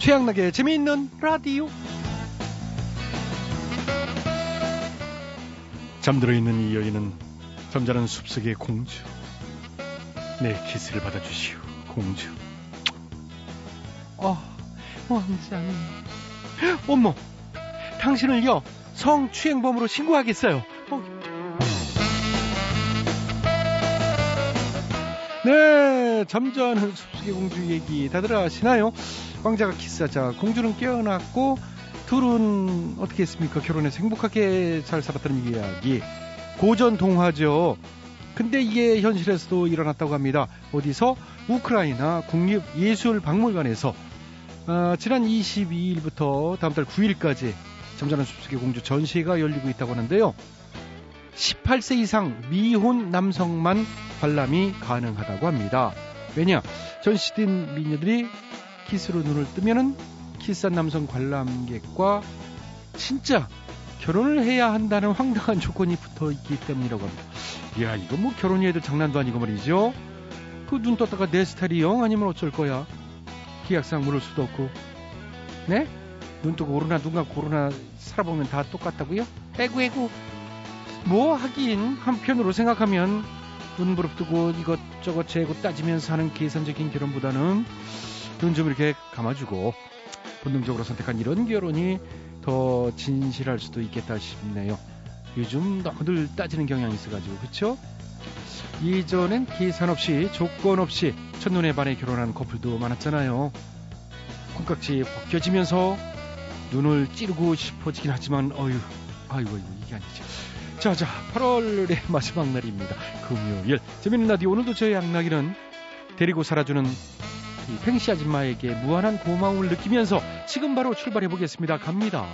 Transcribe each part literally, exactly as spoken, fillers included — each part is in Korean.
최양락의 재미있는 라디오. 잠들어 있는 이 여인은 점잖은 숲속의 공주. 내 키스를 받아주시오, 공주. 어, 왕자님. 어머, 당신을요 성추행범으로 신고하겠어요. 어. 네, 잠자는 숲속의 공주 얘기 다들 아시나요? 왕자가 키스하자 공주는 깨어났고 둘은 어떻게 했습니까? 결혼해서 행복하게 잘 살았다는 이야기. 고전 동화죠. 근데 이게 현실에서도 일어났다고 합니다. 어디서? 우크라이나 국립예술박물관에서 어, 지난 이십이일부터 다음 달 구일까지 잠자는 숲속의 공주 전시회가 열리고 있다고 하는데요. 십팔 세 이상 미혼 남성만 관람이 가능하다고 합니다. 왜냐? 전시된 미녀들이 키스로 눈을 뜨면은 키스한 남성 관람객과 진짜 결혼을 해야 한다는 황당한 조건이 붙어있기 때문이라고 합니다. 이야, 이거 뭐 결혼이 해도 장난도 아니고 말이죠. 그 눈 떴다가 내 스타일이 영 아니면 어쩔 거야. 계약상 물을 수도 없고. 네? 눈 뜨고 오르나 눈 감고 오르나 살아보면 다 똑같다고요? 에구 에구. 뭐 하긴 한편으로 생각하면 눈 부릅뜨고 이것저것 재고 따지면서 하는 계산적인 결혼보다는 눈 좀 이렇게 감아주고 본능적으로 선택한 이런 결혼이 더 진실할 수도 있겠다 싶네요. 요즘 너무들 따지는 경향이 있어가지고, 그쵸? 예전엔 계산 없이 조건 없이 첫눈에 반해 결혼한 커플도 많았잖아요. 콩깍지 벗겨지면서 눈을 찌르고 싶어지긴 하지만 어휴, 아이고 아이고 이게 아니지. 자자, 팔월의 마지막 날입니다. 금요일 재밌는 라디오. 오늘도 저의 양락이는 데리고 살아주는 이 팽시 아줌마에게 무한한 고마움을 느끼면서 지금 바로 출발해 보겠습니다. 갑니다.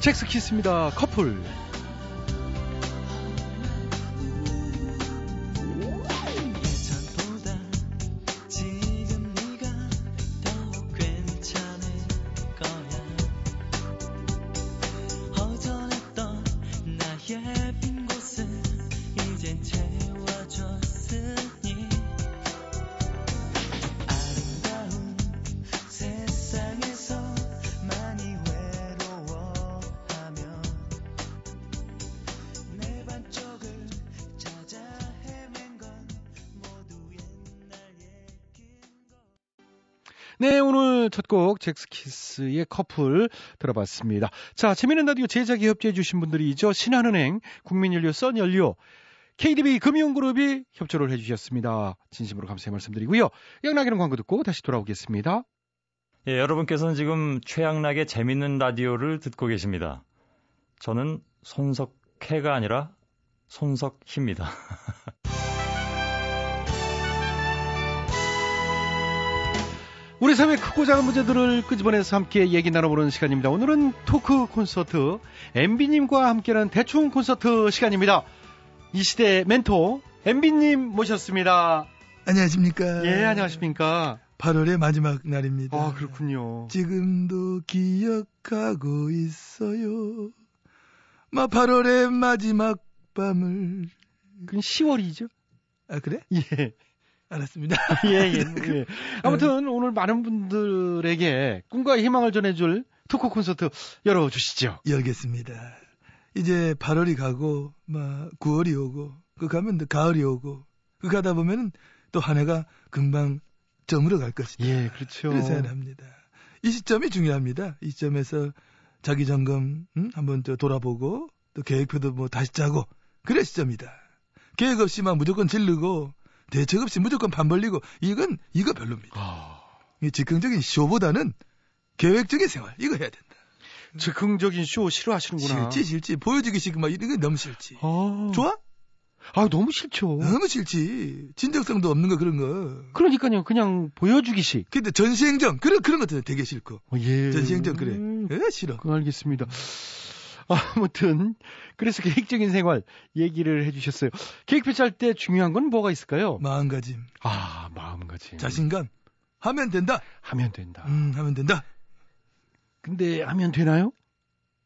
잭스키스입니다. 커플. 네, 오늘 첫 곡 잭스키스의 커플 들어봤습니다. 자, 재미있는 라디오 제작에 협조해 주신 분들이죠. 신한은행, 국민연료, 썬연료, 케이디비 금융그룹이 협조를 해주셨습니다. 진심으로 감사의 말씀드리고요. 양락이는 광고 듣고 다시 돌아오겠습니다. 예, 여러분께서는 지금 최양락의 재미있는 라디오를 듣고 계십니다. 저는 손석해가 아니라 손석희입니다. 우리 사회 크고 작은 문제들을 끄집어내서 함께 얘기 나눠보는 시간입니다. 오늘은 토크 콘서트, 엠비님과 함께하는 대충 콘서트 시간입니다. 이 시대의 멘토, 엠비님 모셨습니다. 안녕하십니까. 예, 안녕하십니까. 팔월의 마지막 날입니다. 아, 그렇군요. 지금도 기억하고 있어요. 마 팔월의 마지막 밤을. 그건 시월이죠. 아, 그래? 예. 알았습니다. 예, 예, 예. 아무튼 오늘 많은 분들에게 꿈과 희망을 전해줄 토크 콘서트 열어주시죠. 열겠습니다. 이제 팔월이 가고 막 구월이 오고 그 가면 또 가을이 오고 그 가다 보면 또 한 해가 금방 저물어 갈 것이다. 예, 그렇죠. 그래서 생각합니다. 이 시점이 중요합니다. 이 시점에서 자기 점검 음? 한번 또 돌아보고 또 계획표도 뭐 다시 짜고 그럴 시점이다. 계획 없이 막 무조건 질르고 대책 없이 무조건 반 벌리고, 이건, 이거 별로입니다. 아... 이 즉흥적인 쇼보다는 계획적인 생활, 이거 해야 된다. 즉흥적인 쇼 싫어하시는구나. 싫지, 싫지. 보여주기식, 막, 이런 게 너무 싫지. 아... 좋아? 아, 너무 싫죠. 너무 싫지. 진정성도 없는 거, 그런 거. 그러니까요, 그냥 보여주기식. 근데 전시행정, 그런, 그런 것도 되게 싫고. 어, 예. 전시행정, 그래. 예, 싫어. 그건 알겠습니다. 아무튼 그래서 계획적인 생활 얘기를 해주셨어요. 계획표 짤 때 중요한 건 뭐가 있을까요? 마음가짐. 아, 마음가짐. 자신감. 하면 된다. 하면 된다. 음, 하면 된다. 근데 하면 되나요?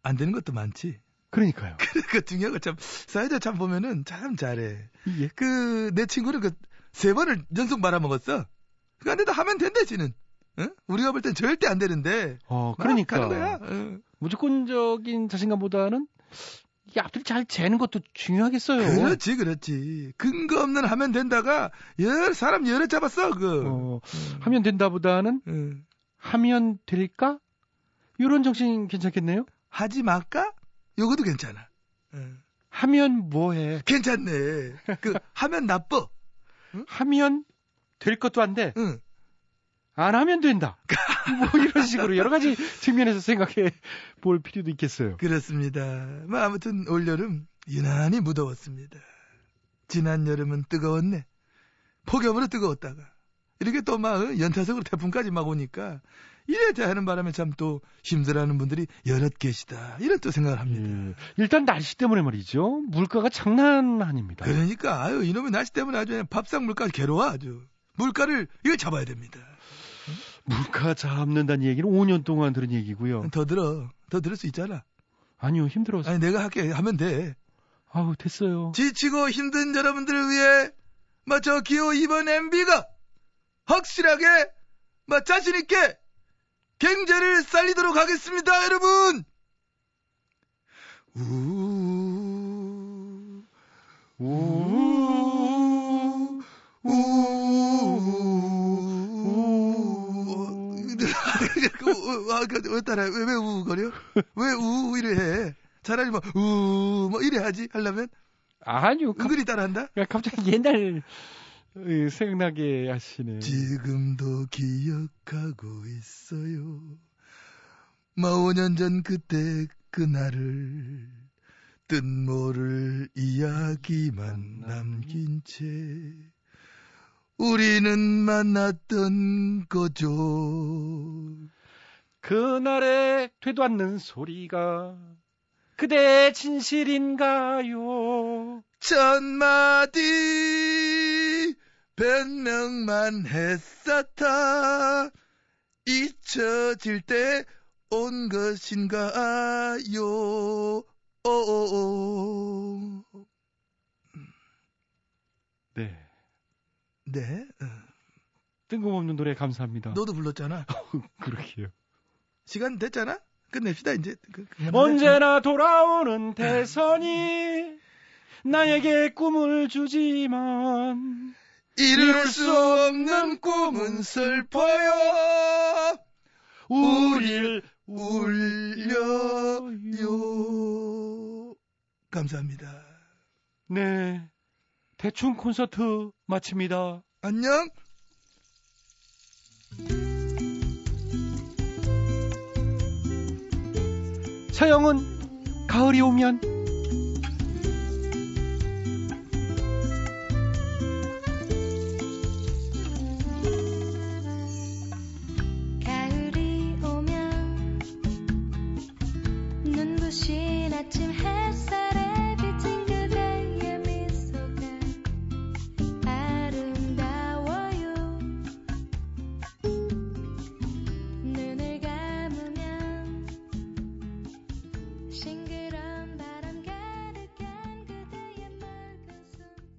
안 되는 것도 많지. 그러니까요. 그렇거든요. 그 참, 사회자 참 보면은 참 잘해. 예. 그, 내 친구는 그, 세 번을 연속 말아먹었어. 그 안에다 하면 된대, 지는. 응? 우리가 볼 땐 절대 안 되는데. 어, 그러니까. 가는 거야. 응. 무조건적인 자신감보다는 이게 앞뒤를 잘 재는 것도 중요하겠어요. 그렇지, 그렇지. 근거 없는 하면 된다가, 여러, 사람 여러 잡았어, 그. 어, 음. 하면 된다보다는, 음. 하면 될까? 요런 정신 괜찮겠네요? 하지 말까? 요것도 괜찮아. 음. 하면 뭐해? 괜찮네. 그, 하면 나빠. 응? 하면 될 것도 안 돼. 응. 안 하면 된다. 뭐 이런 식으로 여러 가지 측면에서 생각해 볼 필요도 있겠어요. 그렇습니다. 뭐 아무튼 올여름 유난히 무더웠습니다. 지난 여름은 뜨거웠네. 폭염으로 뜨거웠다가 이렇게 또 막 연타석으로 태풍까지 막 오니까 이래저래 하는 바람에 참 또 힘들어하는 분들이 여럿 계시다. 이런 또 생각을 합니다. 예. 일단 날씨 때문에 말이죠. 물가가 장난 아닙니다. 그러니까 아유 이놈의 날씨 때문에 아주 밥상 물가 괴로워 아주. 물가를 이걸 잡아야 됩니다. 물가 잡는다는 얘기는 오 년 동안 들은 얘기고요. 더 들어. 더 들을 수 있잖아. 아니요. 힘들어서. 아니 내가 할게. 하면 돼. 아우 됐어요. 지치고 힘든 여러분들을 위해 막 저 기호 이 번 엠비가 확실하게 막 자신 있게 경제를 살리도록 하겠습니다. 여러분. 우우 우우 우우 아, 왜 따라, 왜, 왜 우거려? 왜 우, 이래 해? 차라리 뭐, 우, 뭐, 이래 하지? 하려면? 아니요. 은근히 따라한다? 야, 갑자기 옛날 생각나게 하시네. 지금도 기억하고 있어요. 오 년 전 그때 그날을 뜻 모를 이야기만 남긴 채 우리는 만났던 거죠. 그날의 되도 않는 소리가 그대의 진실인가요? 천마디 변명만 했었다 잊혀질 때 온 것인가요? 오오오. 네. 네. 뜬금없는 노래 감사합니다. 너도 불렀잖아. 그렇게요. 시간 됐잖아? 끝냅시다, 이제. 그, 언제나 돌아오는 대선이 나에게 꿈을 주지만 이룰 수 없는 꿈은 슬퍼요. 우릴 울려요. 감사합니다. 네. 대충 콘서트 마칩니다. 안녕. 서영은 가을이 오면. 가을이 오면 눈부신 아침 햇살에 비친 그대의 미소가 아름다워요. 눈을 감으면 싱그러운 바람 가득한 그대의 맑은 순간.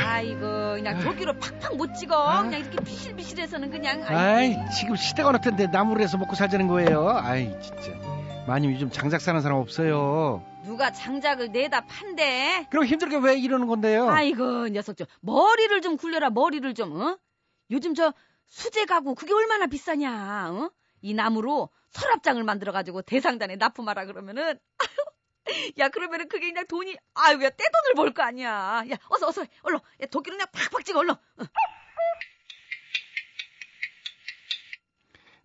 아이고 그냥 조끼로 팍팍 못 찍어. 그냥 이렇게 비실비실해서는 그냥. 아이 지금 시대가 어느 텐데 나무를 해서 먹고 살자는 거예요. 아이 진짜 마님 요즘 장작 사는 사람 없어요. 누가 장작을 내다 판대. 그럼 힘들게 왜 이러는 건데요? 아이고 녀석 좀 머리를 좀 굴려라. 머리를 좀. 어? 요즘 저 수제 가구 그게 얼마나 비싸냐. 어? 이 나무로 서랍장을 만들어가지고 대상단에 납품하라 그러면은 아유, 야, 그러면은 그게 그냥 돈이, 아유, 야, 떼돈을 벌 거 아니야. 야, 어서, 어서, 얼른. 야, 도끼로 그냥 팍팍 찍어, 얼른. 어.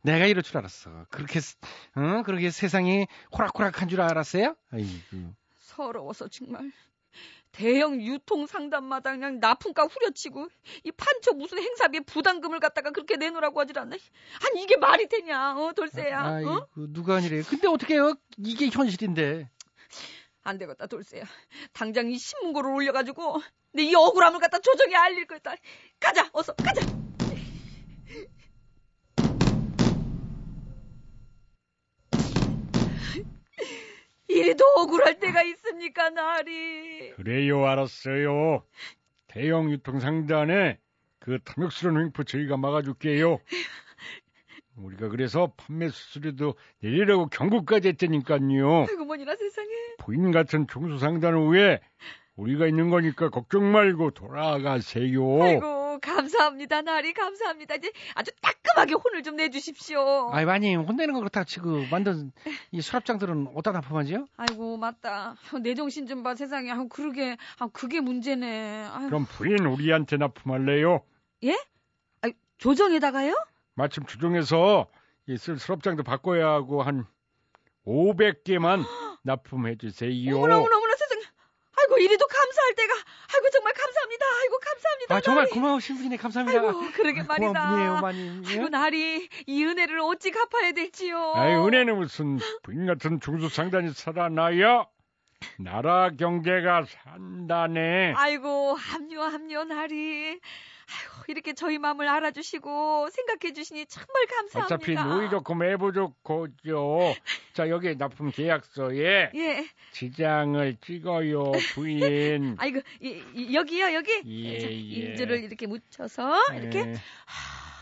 내가 이럴 줄 알았어. 그렇게, 응? 그렇게 세상이 호락호락한 줄 알았어요? 아이고. 서러워서 정말. 대형 유통 상담마다 그냥 납품가 후려치고 이 판처 무슨 행사비에 부담금을 갖다가 그렇게 내놓으라고 하질 않나? 아니 이게 말이 되냐? 어, 돌쇠야. 아, 아이고, 어? 누가 아니래. 근데 어떻게 해요? 이게 현실인데. 안 되겠다, 돌쇠야. 당장 이 신문고를 올려가지고 내 이 억울함을 갖다 조정에 알릴 거다. 가자, 어서 가자. 이리도 억울할 때가 있습니까, 나리? 그래요, 알았어요. 대형 유통상단에 그 탐욕스러운 횡포 저희가 막아줄게요. 우리가 그래서 판매 수수료도 내리라고 경고까지 했다니까요. 아이고, 뭐니나 세상에. 부인 같은 중소상단을 위해 우리가 있는 거니까 걱정 말고 돌아가세요. 아이고, 감사합니다, 나리. 감사합니다. 이제 아주 따끔하게 혼을 좀 내주십시오. 아이, 많이 혼내는 거 그렇다 치고 만든 이 수납장들은 어디다 납품하지요? 아이고, 맞다. 내 정신 좀 봐, 세상에. 아, 그러게. 아, 그게 문제네. 아이고. 그럼 부인 우리한테 납품할래요? 예? 아, 조정에다가요? 마침 조정에서 이 쓸 수납장도 바꿔야 하고 한 오백 개만 납품해 주세요. 어머나, 어머나, 어머나, 세상에. 아이고, 이리도 감사할 때가. 아이고, 정말 감사합니다. 아이고, 감사합니다. 아, 나리. 정말 고마우신 분이네. 감사합니다. 아이고, 그러게 말이다. 고마운 분이에요, 많이. 아이고, 나리. 이 은혜를 어찌 갚아야 될지요. 아이, 은혜는 무슨 부인 같은 중소상단이 살아나요? 나라 경제가 산다네. 아이고, 합류, 합류, 나리. 아이고, 이렇게 저희 마음을 알아주시고 생각해 주시니 정말 감사합니다. 어차피 노이 좋고 매부 좋고죠. 자, 여기 납품 계약서에 예. 지장을 찍어요, 부인. 아이고, 이, 이, 여기요, 여기. 예, 자, 예. 인주를 이렇게 묻혀서 이렇게. 예. 하...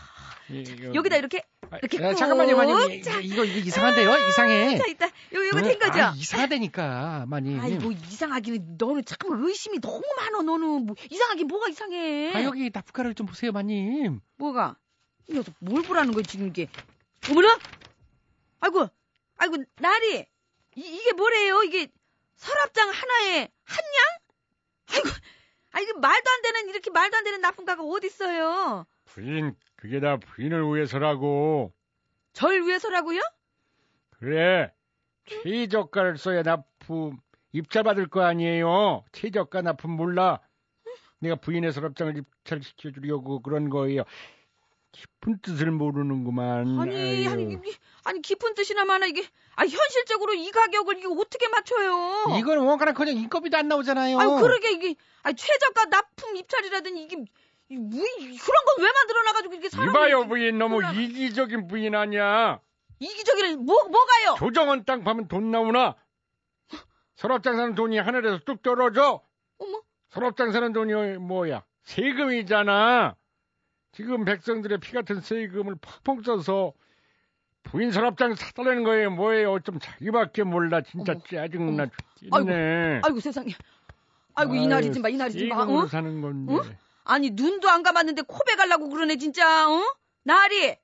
예, 여기. 여기다 이렇게. 이렇게 아, 잠깐만요, 마님. 이거, 이거 이상한데요? 아, 이상해. 자, 이따. 요, 요거 된 거죠? 아, 이상하다니까, 마님. 아이고, 이상하기는 너는 참 의심이 너무 많아, 너는. 뭐, 이상하긴 뭐가 이상해. 아, 여기 납품가를 좀 보세요, 마님. 뭐가? 이 녀석 뭘 보라는 거야, 지금 이게. 어머나? 아이고, 아이고, 나리. 이, 이게 뭐래요? 이게 서랍장 하나에 한 양? 아이고, 아이고, 말도 안 되는, 이렇게 말도 안 되는 납품가가 어딨어요? 부인, 그게 다 부인을 위해서라고. 절 위해서라고요? 그래, 최저가를 써야 납품 입찰받을 거 아니에요. 최저가 납품 몰라. 응? 내가 부인의 서랍장을 입찰시켜주려고 그런 거예요. 깊은 뜻을 모르는구만. 아니, 아니, 아니 깊은 뜻이나마나 이게. 아, 현실적으로 이 가격을 이게 어떻게 맞춰요? 이건 원가랑커녕 인건비도 안 나오잖아요. 아유, 그러게 이게. 아, 최저가 납품 입찰이라든지 이게. 뭐, 그런 건 왜 만들어놔가지고 이렇게 사람을... 이봐요, 부인. 너무 몰라. 이기적인 부인 아니야. 이기적인... 뭐, 뭐가요? 조정원 땅 파면 돈 나오나? 서랍장 사는 돈이 하늘에서 뚝 떨어져. 어머? 서랍장 사는 돈이 뭐야? 세금이잖아. 지금 백성들의 피 같은 세금을 펑펑 써서 부인 서랍장 사달라는 거예요. 뭐예요? 좀 자기밖에 몰라. 진짜 어머. 짜증나 죽겠네. 아이고, 아이고 세상에. 아이고, 아유, 이 날이 좀 봐, 이 날이 좀 봐. 어? 사는 건데. 어? 아니, 눈도 안 감았는데 코베 갈라고 그러네, 진짜, 어? 나리,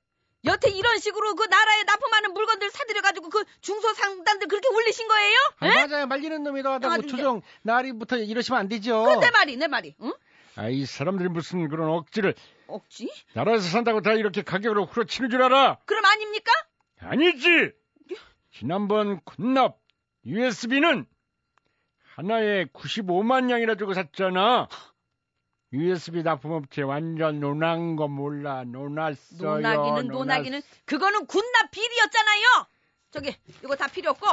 여태 이런 식으로 그 나라에 납품하는 물건들 사들여가지고 그 중소상단들 그렇게 울리신 거예요? 아, 맞아요. 말리는 놈이 더 하다고 조정, 나리부터 이러시면 안 되죠. 그, 내 말이, 내 말이, 응? 아, 이 사람들이 무슨 그런 억지를. 억지? 나라에서 산다고 다 이렇게 가격으로 후려치는 줄 알아? 그럼 아닙니까? 아니지! 지난번 군납, 유에스비는 하나에 구십오만 양이라 주고 샀잖아. 유에스비 납품업체 완전 논한 거 몰라. 논았어요. 논하기는 논하기는. 그거는 군납 비리였잖아요. 저기 이거 다 필요 없고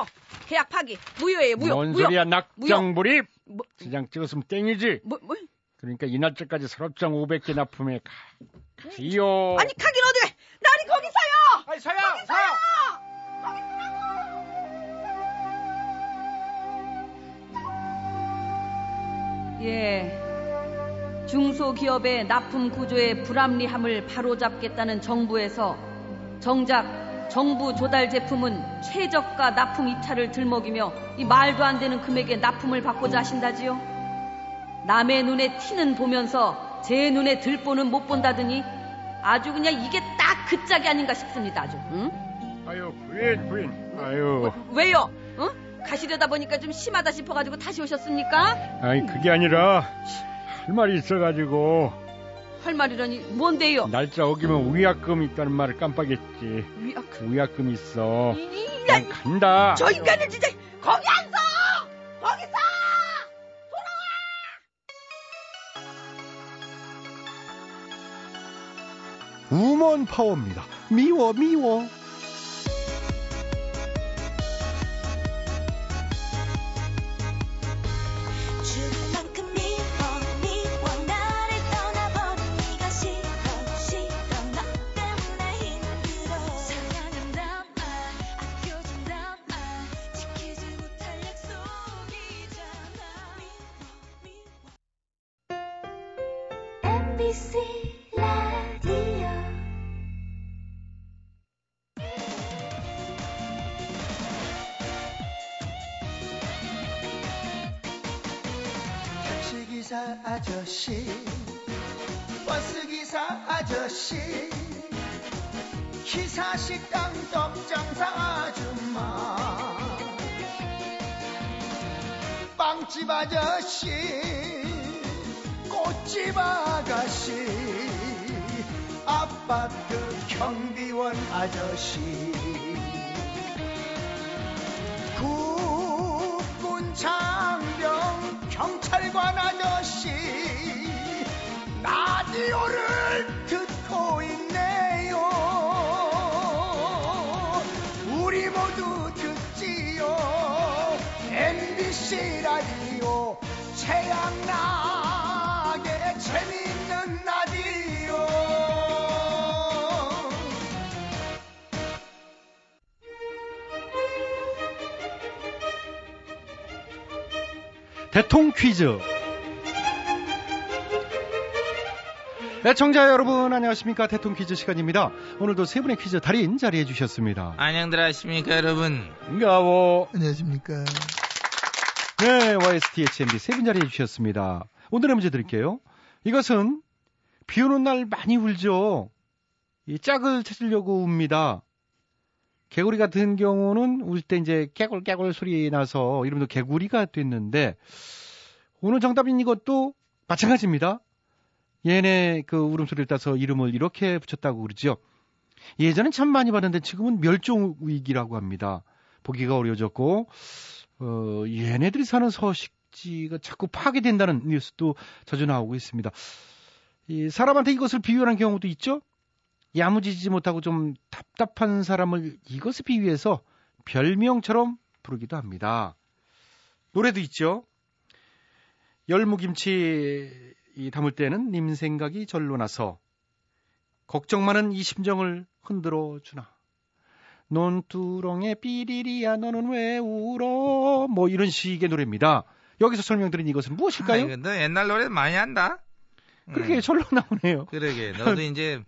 계약 파기. 무효예요. 무효. 뭔 무효. 소리야. 낙장불입. 뭐, 시장 찍었으면 땡이지. 뭐, 뭐. 그러니까 이날짜까지 서랍장 오백 개 납품해. 가요. 아니 가긴 어디 가. 나리 거기 서요. 아니 서요. 거기 서요. 거기 서라고. 예. 중소기업의 납품 구조의 불합리함을 바로잡겠다는 정부에서 정작 정부 조달 제품은 최저가 납품 입찰을 들먹이며 이 말도 안 되는 금액의 납품을 받고자 하신다지요? 남의 눈에 티는 보면서 제 눈에 들보는 못 본다더니 아주 그냥 이게 딱 그 짝이 아닌가 싶습니다. 아주. 응? 아유, 부인, 부인. 아유. 왜요? 응? 가시려다 보니까 좀 심하다 싶어가지고 다시 오셨습니까? 아니 그게 아니라 할 말이 있어가지고. 할 말이라니 뭔데요? 날짜 어기면 위약금 있다는 말을 깜빡했지. 위약금? 위약금 있어. 이, 이, 난 간다. 저 인간은 진짜 거기 안 서! 거기 서! 돌아와! 우먼 파워입니다. 미워 미워. 엠비씨 라디오 택시기사 아저씨 버스기사 아저씨 기사식당 떡장사 아줌마 빵집 아저씨 꽃집 아가씨 아파트 경비원 아저씨 국군 장병 경찰관 아저씨 라디오를 듣고 있네요. 우리 모두 듣지요. 엠비씨 라디오 최양락 재미있는 라디오. 대통 퀴즈. 애청자 여러분 안녕하십니까. 대통 퀴즈 시간입니다. 오늘도 세 분의 퀴즈 달인 자리해 주셨습니다. 안녕들 하십니까 여러분. 반가워. 안녕하십니까. 네, 와이에스티에이치엠비 세 분 자리해 주셨습니다. 오늘의 문제 드릴게요. 이것은 비 오는 날 많이 울죠. 이 짝을 찾으려고 웁니다. 개구리 같은 경우는 울 때 이제 깨굴깨굴 소리 나서 이름도 개구리가 됐는데, 오늘 정답인 이것도 마찬가지입니다. 얘네 그 울음소리를 따서 이름을 이렇게 붙였다고 그러죠. 예전엔 참 많이 봤는데 지금은 멸종위기라고 합니다. 보기가 어려워졌고, 어, 얘네들이 사는 서식 지가 자꾸 파괴된다는 뉴스도 자주 나오고 있습니다. 이 사람한테 이것을 비유하는 경우도 있죠. 야무지지 못하고 좀 답답한 사람을 이것에 비유해서 별명처럼 부르기도 합니다. 노래도 있죠. 열무김치 담을 때는 님 생각이 절로 나서 걱정 많은 이 심정을 흔들어 주나. 논두렁에 삐리리야 너는 왜 울어. 뭐 이런 식의 노래입니다. 여기서 설명드린 이것은 무엇일까요? 아이고, 너 옛날 노래 많이 한다. 그렇게 응. 절로 나오네요. 그러게 너도 이제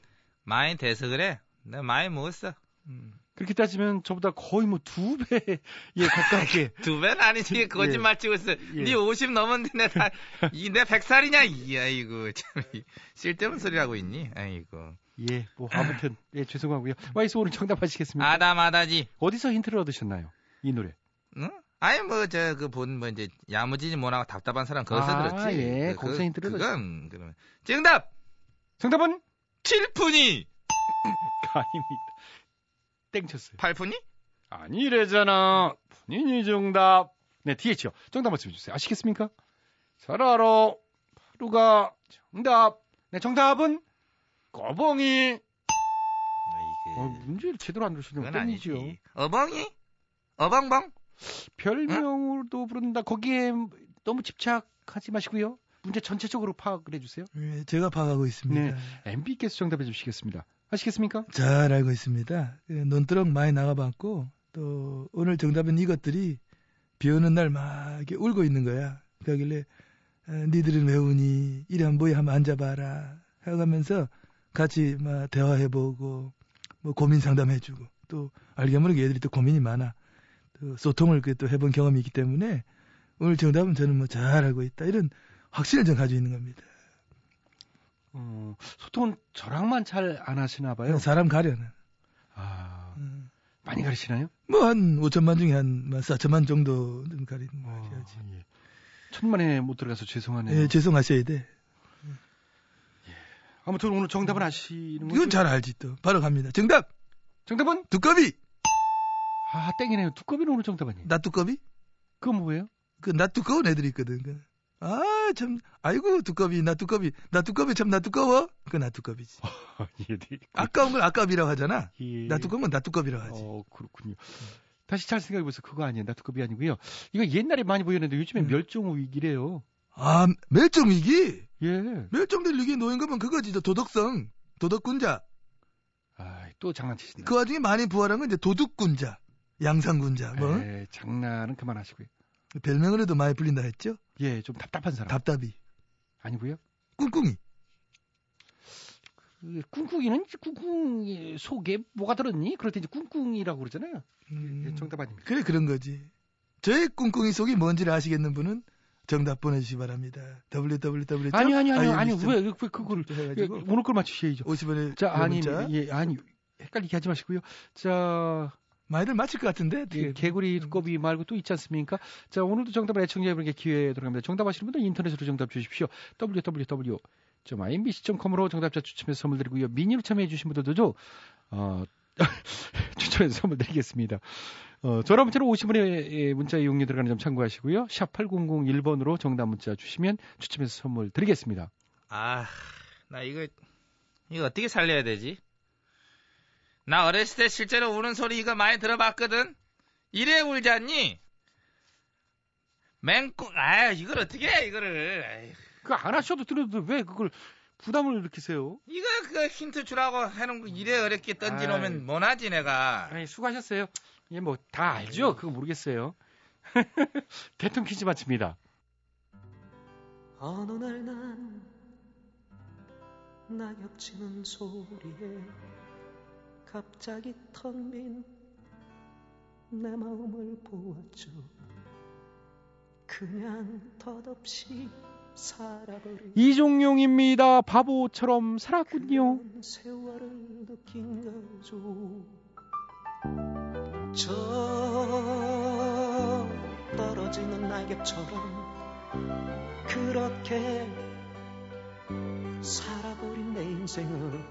많이 돼서 그래. 나 많이 먹었어. 음. 그렇게 따지면 저보다 거의 뭐 두 배에 가깝게. 두 배는 아니지. 거짓말 예. 치고 있어. 예. 네 오십 넘었는데 내, 다, 이, 내 백 살이냐. 이, 아이고 참 쓸데없는 소리 하고 있니. 아이고. 예. 뭐 아무튼 예, 죄송하고요. 와이스 오늘 정답하시겠습니까? 아다마다지. 어디서 힌트를 얻으셨나요? 이 노래. 응? 아니 뭐 저 그 본 뭐 이제 야무지지 못하고 답답한 사람 거기서 아, 들었지. 예, 그, 거기서 힌트를 그, 그건 그러면 정답. 정답은 칠 푼이. 아닙니다. 땡쳤어요. 팔 푼이? 아니래잖아. 푼이니 정답. 네 디에이치요. 정답 말씀해 주세요. 아시겠습니까? 잘 알아. 바로가 정답. 네 정답은 거봉이. 아, 문제를 제대로 안 들으시는 건 아니죠. 어벙이? 어벙벙? 별명으로도 응? 부른다. 거기에 너무 집착하지 마시고요. 문제 전체적으로 파악을 해주세요. 네, 제가 파악하고 있습니다. 네, 엠비께서 정답해 주시겠습니다. 아시겠습니까? 잘 알고 있습니다. 논두렁 많이 나가봤고 또 오늘 정답은 이것들이 비오는 날 막 이렇게 울고 있는 거야. 그러길래 니들은 왜 우니? 이리 한번 모여 한번 앉아봐라 해가면서 같이 막 대화해보고 뭐 고민 상담해주고 또 알게 모르게 얘들이 또 고민이 많아. 소통을 또 해본 경험이 있기 때문에 오늘 정답은 저는 뭐 잘하고 있다 이런 확신을 좀 가지고 있는 겁니다. 어, 소통은 저랑만 잘 안 하시나 봐요. 사람 가려는. 아, 음. 많이 가르치나요? 뭐 한 오천만 중에 한 사천만 정도 좀 가르쳐야지. 어, 예. 천만에 못 들어가서 죄송하네요. 예, 죄송하셔야 돼. 예. 아무튼 오늘 정답은 아시는 거죠? 이건 잘 알지 또. 바로 갑니다. 정답! 정답은? 두꺼비! 아, 땡이네요. 두꺼비는 오늘 정답 아니에요? 낫두꺼비? 그건 뭐예요? 그 낫두꺼운 애들이 있거든. 아, 참. 아이고, 두꺼비, 낫두꺼비. 낫두꺼비 참 낫두꺼워? 그 낫두꺼비지. 예, 네. 아까운 걸 아깝이라고 하잖아. 예. 낫두꺼운 건 낫두꺼비라고 하지. 어, 그렇군요. 다시 잘 생각해보세요. 그거 아니에요. 낫두꺼비 아니고요. 이거 옛날에 많이 보였는데 요즘에 음. 멸종위기래요. 아, 멸종위기? 예. 멸종될 위기에 놓인 거면 그거지. 도덕성, 도덕군자. 아, 또 장난치신다. 그 와중에 많이 부활한 건 이제 도둑군자, 양상군자. 뭐? 에, 장난은 그만하시고요. 별명으로도 많이 불린다 했죠? 예, 좀 답답한 사람. 답답이. 아니고요. 꿍꿍이. 그, 꿍꿍이는 꿍꿍이 속에 뭐가 들었니? 그럴 때 이제 꿍꿍이라고 그러잖아요. 음, 정답 아닙니까? 그래, 그런 거지. 저의 꿍꿍이 속이 뭔지를 아시겠는 분은 정답 보내주시기 바랍니다. www. 아니, 아니, 아니, 아니, 왜, 왜 그걸, 해가지고. 오늘 걸 맞추셔야죠. 오십 원에. 자, 아니, 예, 아니, 헷갈리게 하지 마시고요. 자. 많이들 맞힐 것 같은데. 예, 개구리, 두꺼비 말고 또 있지 않습니까? 자, 오늘도 정답을 애청자분에게 기회에 들어갑니다. 정답 아시는 분들 인터넷으로 정답 주십시오. 더블유 더블유 더블유 점 엠비씨 점 컴으로 정답자 추첨해서 선물 드리고요. 미니로 참여해주신 분들도, 어, 추천해서 선물 드리겠습니다. 어, 전화 문자로 오십 원의 문자 이용료 들어가는 점 참고하시고요. 샵 팔공공일 번으로 정답 문자 주시면 추첨해서 선물 드리겠습니다. 아, 나 이거 이거 어떻게 살려야 되지? 나 어렸을 때 실제로 우는 소리 이거 많이 들어봤거든. 이래 울잖니? 맹꽁. 아, 이걸 어떻게 해, 이거를. 아유. 그거 안 하셔도 들어도 왜 그걸 부담을 느끼세요? 이거 그 힌트 주라고 해놓은 거 이래 어렵게 던지놓으면 못하지 내가. 아니, 수고하셨어요. 예, 뭐 다 알죠? 그거 모르겠어요. 대통령 퀴즈 마칩니다. 어느 날 난 낙엽치는 소리에 갑자기 텅 빈 내 마음을 보았죠. 그냥 덧없이 살아버린 이종용입니다. 바보처럼 살았군요. 세월을 느낀 거죠. 저 떨어지는 낙엽처럼 그렇게 살아버린 내 인생을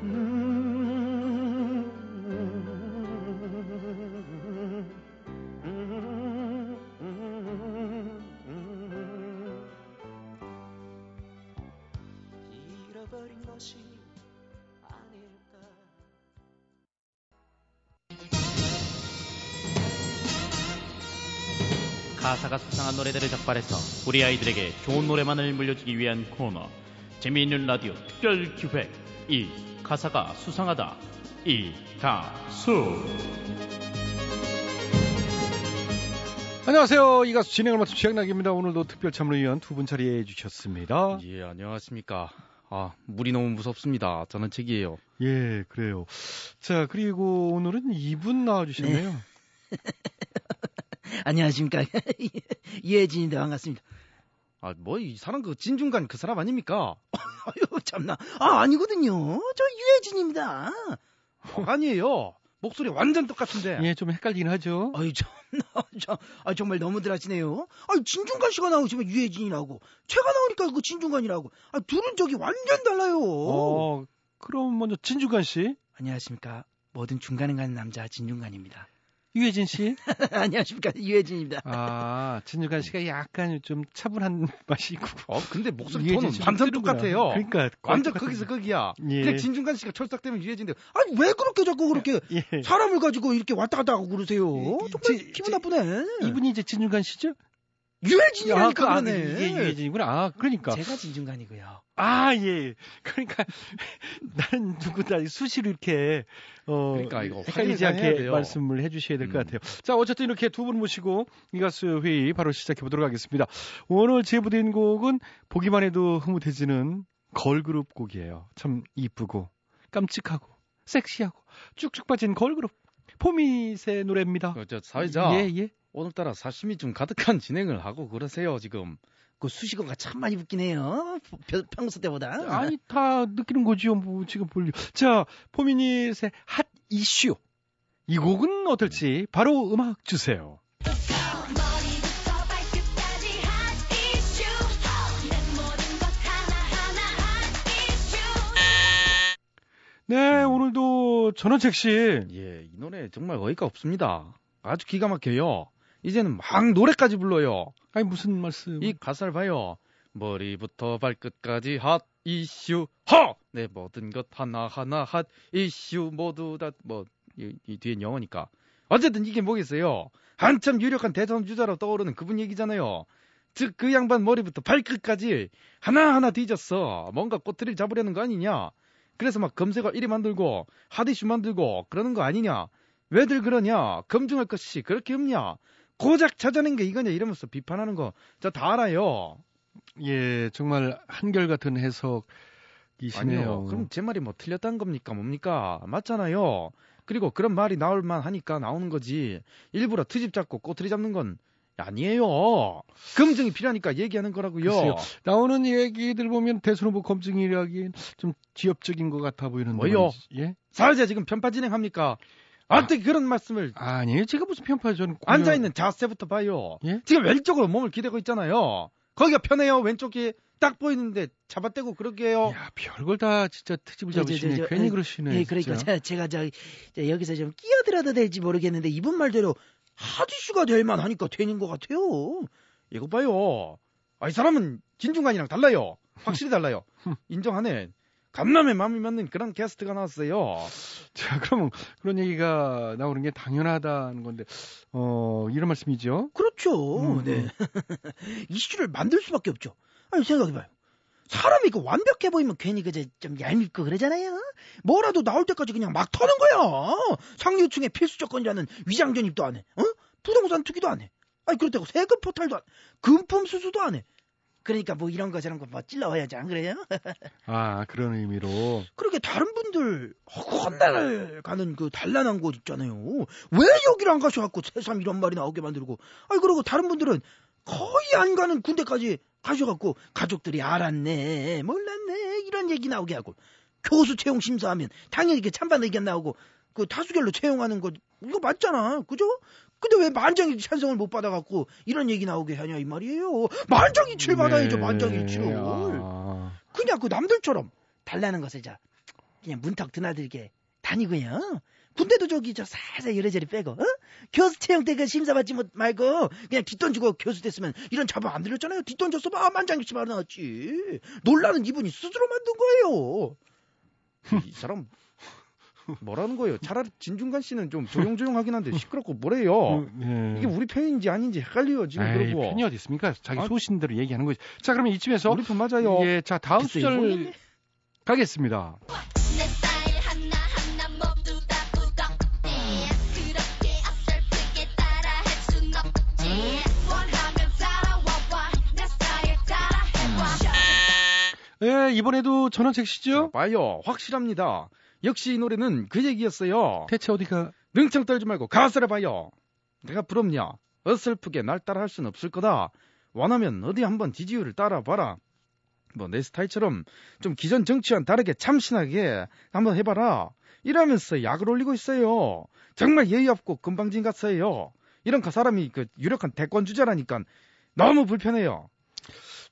음, 음, 음, 음, 음. 잃어버린 것이 아닐까. 가사가 수상한 노래들을 적발해서 우리 아이들에게 좋은 노래만을 물려주기 위한 코너, 재미있는 라디오 특별 기획. 이 가사가 수상하다. 이 가수. 안녕하세요. 이 가수 진행을 맡은 최양락입니다. 오늘도 특별 참여위원 두 분 자리해 주셨습니다. 예, 안녕하십니까. 아, 물이 너무 무섭습니다. 저는 책이에요. 예, 그래요. 자, 그리고 오늘은 이분 나와주셨네요. 네. 안녕하십니까. 예진입니다. 반갑습니다. 아, 뭐, 이 사람 그 진중관 그 사람 아닙니까? 아유, 참나. 아, 아니거든요. 저 유해진입니다. 아니에요. 목소리 완전 똑같은데. 예, 좀 헷갈리긴 하죠. 아유, 참나. 저, 아, 정말 너무들 하시네요. 아, 진중관 씨가 나오시면 유해진이라고. 제가 나오니까 그 진중관이라고. 아, 둘은 저기 완전 달라요. 어, 그럼 먼저 진중관 씨. 안녕하십니까. 뭐든 중간에 가는 남자 진중관입니다. 유해진 씨. 안녕하십니까. 유해진입니다. 아, 진중관 씨가 약간 좀 차분한 맛이 있고. 어, 근데 목소리 톤은 완전 똑같아요. 그러니까 완전 거기서 거기야. 예. 근데 진중관 씨가 철썩되면 유해진인데, 아니 왜 그렇게 자꾸 그렇게 예. 사람을 가지고 이렇게 왔다 갔다 하고 그러세요? 예. 정말 지, 기분 나쁘네. 이분이 이제 진중관 씨죠? 유해진이라니까. 아, 그러네. 이게 유해진이구나. 아, 그러니까. 제가 진중관이고요. 아, 예. 그러니까 나는 누구다 수시로 이렇게 어 그러니까 이거 헷갈리지 않게 말씀을 해주셔야 될 것 음. 같아요. 자, 어쨌든 이렇게 두 분 모시고 이 가수 회의 바로 시작해 보도록 하겠습니다. 오늘 제보된 곡은 보기만 해도 흐뭇해지는 걸그룹 곡이에요. 참 이쁘고 깜찍하고 섹시하고 쭉쭉 빠진 걸그룹 포미세 노래입니다. 어, 저 사회자. 예, 예. 오늘따라 사심이 좀 가득한 진행을 하고 그러세요, 지금. 그 수식어가 참 많이 붙긴 해요. 평소 때보다. 아니, 다 느끼는 거지요. 뭐, 지금 볼려. 자, 포미닛의 핫 이슈. 이 곡은 어떨지 바로 음악 주세요. 네, 음. 오늘도 전원책씨. 예, 이 노래 정말 어이가 없습니다. 아주 기가 막혀요. 이제는 막 노래까지 불러요. 아니, 무슨 말씀. 이 가사를 봐요. 머리부터 발끝까지 핫 이슈, 허! 네, 모든 것 하나하나 핫 이슈, 모두 다, 뭐, 이, 이 뒤엔 영어니까. 어쨌든 이게 뭐겠어요. 한참 유력한 대선 주자로 떠오르는 그분 얘기잖아요. 즉, 그 양반 머리부터 발끝까지 하나하나 뒤졌어. 뭔가 꼬투리를 잡으려는 거 아니냐. 그래서 막 검색어 일 위 만들고 핫이슈 만들고 그러는 거 아니냐. 왜들 그러냐. 검증할 것이 그렇게 없냐. 고작 찾아낸 게 이거냐. 이러면서 비판하는 거 저 다 알아요. 예, 정말 한결같은 해석이시네요. 아니요, 그럼 제 말이 뭐 틀렸다는 겁니까? 뭡니까? 맞잖아요. 그리고 그런 말이 나올만 하니까 나오는 거지. 일부러 트집 잡고 꼬투리 잡는 건 아니에요. 검증이 필요하니까 얘기하는 거라고요. 글쎄요. 나오는 얘기들 보면 대선 후보 검증이라기엔 좀 지엽적인 것 같아 보이는데. 뭐요? 예? 사회자 지금 편파 진행합니까? 아, 어떻게 그런 말씀을. 아니에요. 제가 무슨 편파. 저는 공연... 앉아있는 자세부터 봐요. 예? 지금 왼쪽으로 몸을 기대고 있잖아요. 거기가 편해요. 왼쪽이 딱 보이는데 잡아떼고 그러게 해요. 야, 별걸 다 진짜 트집을 잡으시네. 저, 저, 저, 괜히 어, 그러시네. 예, 그러니까 자, 제가 저, 저 여기서 좀 끼어들어도 될지 모르겠는데 이분 말대로 하디슈가 될 만하니까 되는 것 같아요. 이거 봐요. 아, 이 사람은 진중관이랑 달라요. 확실히 달라요. 인정하네. 감남의 마음이 맞는 그런 게스트가 나왔어요. 자, 그럼 그런 얘기가 나오는 게 당연하다는 건데, 어, 이런 말씀이죠? 그렇죠. 음, 네. 이슈를 만들 수밖에 없죠. 아니, 생각해봐요. 사람이 그 완벽해 보이면 괜히 그저 좀 얄밉고 그러잖아요. 뭐라도 나올 때까지 그냥 막 터는 거야. 상류층의 필수 조건이라는 위장 전입도 안 해. 어? 부동산 투기도 안 해. 아니, 그렇다고 세금 포탈도 안 해. 금품 수수도 안 해. 그러니까 뭐 이런 거 저런 거 뭐 찔러와야지, 안 그래요? 아, 그런 의미로. 그렇게 다른 분들 건달을 가는 그 단란한 곳 있잖아요. 왜 여기를 안 가셔갖고 새삼 이런 말이 나오게 만들고. 아니, 그리고 다른 분들은 거의 안 가는 군대까지 가셔갖고 가족들이 알았네, 몰랐네 이런 얘기 나오게 하고, 교수 채용 심사하면 당연히 이렇게 찬반 의견 나오고 그 다수결로 채용하는 거 이거 맞잖아, 그죠? 근데 왜 만장일치 찬성을 못 받아갖고 이런 얘기 나오게 하냐 이 말이에요. 만장일치를 네. 받아야죠, 만장일치를. 아... 그냥 그 남들처럼 달라는 것을 자 그냥 문턱 드나들게 다니고요. 군대도 저기 저 살살 이래저래 빼고, 어? 교수 채용 때 그 심사받지 못 말고 그냥 뒷돈 주고 교수 됐으면 이런 잡아 안 들렸잖아요. 뒷돈 줬어 봐, 만장일치 바로 나왔지. 논란은 이분이 스스로 만든 거예요. 이 사람 뭐라는 거예요? 차라리 진중관 씨는 좀 조용조용하긴 한데 시끄럽고 뭐래요. 음, 예. 이게 우리 편인지 아닌지 헷갈려요 지금. 에이, 그러고. 편이 어디 있습니까? 자기 소신대로 아, 얘기하는 거지. 자, 그러면 이쯤에서 우리 편 맞아요. 예, 자 다음 수절 가겠습니다. 예, 이번에도 전원책 씨죠? 봐요. 확실합니다. 역시 이 노래는 그 얘기였어요. 대체 어디가? 능청 떨지 말고 가사를 봐요. 내가 부럽냐? 어설프게 날 따라 할 순 없을 거다. 원하면 어디 한번 지지율을 따라 봐라. 뭐 내 스타일처럼 좀 기존 정치와는 다르게 참신하게 한번 해봐라. 이러면서 약을 올리고 있어요. 정말 예의 없고 건방진 같아요. 이런 그 사람이 그 유력한 대권 주자라니까 너무 불편해요.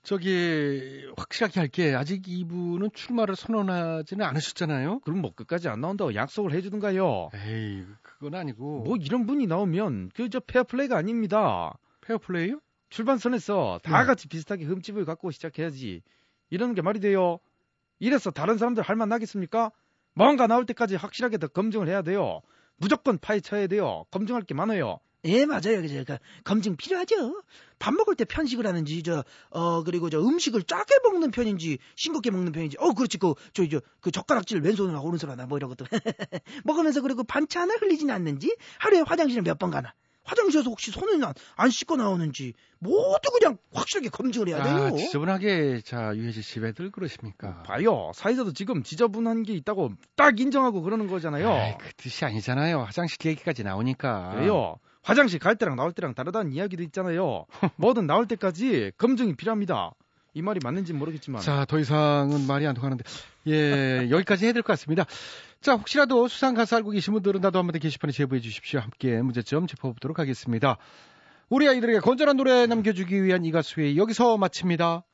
저기 확실하게 할게, 아직 이분은 출마를 선언하지는 않으셨잖아요. 그럼 뭐 끝까지 안 나온다고 약속을 해주든가요. 에이, 그건 아니고. 뭐 이런 분이 나오면 그 저 페어플레이가 아닙니다. 페어플레이요? 출발선에서 다 네. 같이 비슷하게 흠집을 갖고 시작해야지. 이러는 게 말이 돼요? 이래서 다른 사람들 할 만 나겠습니까? 뭔가 나올 때까지 확실하게 더 검증을 해야 돼요. 무조건 파헤쳐야 돼요. 검증할 게 많아요. 예, 맞아요. 그러니까 검증 필요하죠. 밥 먹을 때 편식을 하는지, 저, 어, 그리고 저 음식을 짜게 먹는 편인지, 싱겁게 먹는 편인지, 어, 그렇지, 그, 저, 저, 그 젓가락질 왼손으로 하고 오른손으로 하나, 뭐 이런 것도. 먹으면서 그리고 반찬을 흘리진 않는지, 하루에 화장실을 몇 번 가나, 화장실에서 혹시 손을 안, 안 씻고 나오는지, 모두 그냥 확실하게 검증을 해야 돼요. 아, 지저분하게, 자, 유해지 씨 왜들 그러십니까? 봐요. 사회자도 지금 지저분한 게 있다고 딱 인정하고 그러는 거잖아요. 아이, 그 뜻이 아니잖아요. 화장실 얘기까지 나오니까. 그래요. 화장실 갈 때랑 나올 때랑 다르다는 이야기도 있잖아요. 뭐든 나올 때까지 검증이 필요합니다. 이 말이 맞는지 모르겠지만. 자, 더 이상은 말이 안 통하는데. 예, 여기까지 해야 될 것 같습니다. 자, 혹시라도 수상 가수 알고 계신 분들은 나도 한마디 게시판에 제보해 주십시오. 함께 문제점 짚어보도록 하겠습니다. 우리 아이들에게 건전한 노래 남겨주기 위한 이 가수의 여기서 마칩니다.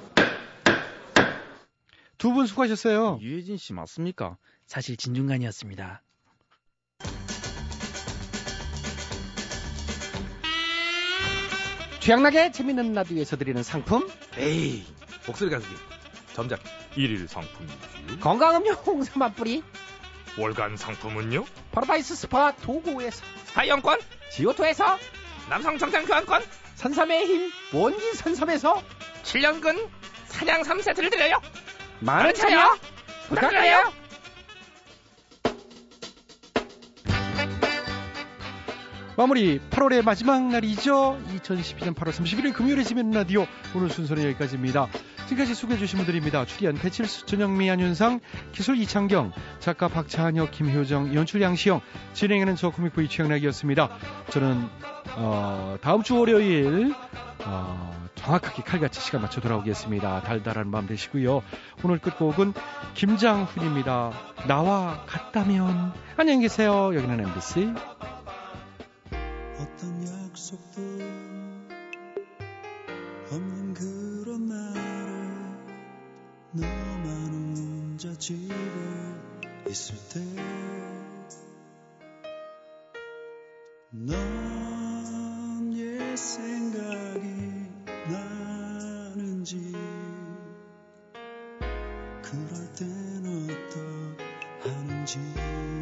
두 분 수고하셨어요. 유혜진 씨 맞습니까? 사실 진중간이었습니다. 최양락의 재미있는 라디오에서 드리는 상품. 에이, 목소리 가수기 점작 일일 상품. 건강음료 홍삼한 뿌리. 월간 상품은요? 파라다이스 스파 도구에서 스파이영권, 지오토에서 남성정장 교환권, 선삼의 힘 원진 선삼에서 칠 년근 사냥 삼 세트를 드려요. 많은 참여 부탁드려요. 마무리 팔월의 마지막 날이죠. 이천십이 년 팔월 삼십일일 금요일에 재미있는 라디오, 오늘 순서는 여기까지입니다. 지금까지 소개해 주신 분들입니다. 출연 배칠수, 전영미, 안윤상, 기술 이창경, 작가 박찬혁, 김효정, 연출 양시영, 진행하는 저 코믹보이 최양락이었습니다. 저는 어, 다음 주 월요일 어, 정확하게 칼같이 시간 맞춰 돌아오겠습니다. 달달한 밤 되시고요. 오늘 끝곡은 김장훈입니다. 나와 같다면. 안녕히 계세요. 여기는 엠비씨. 어떤 약속도 없는 그런 나를 너만 혼자지고 있을 때 넌 얘 생각이 나는지 그럴 땐 어떠하는지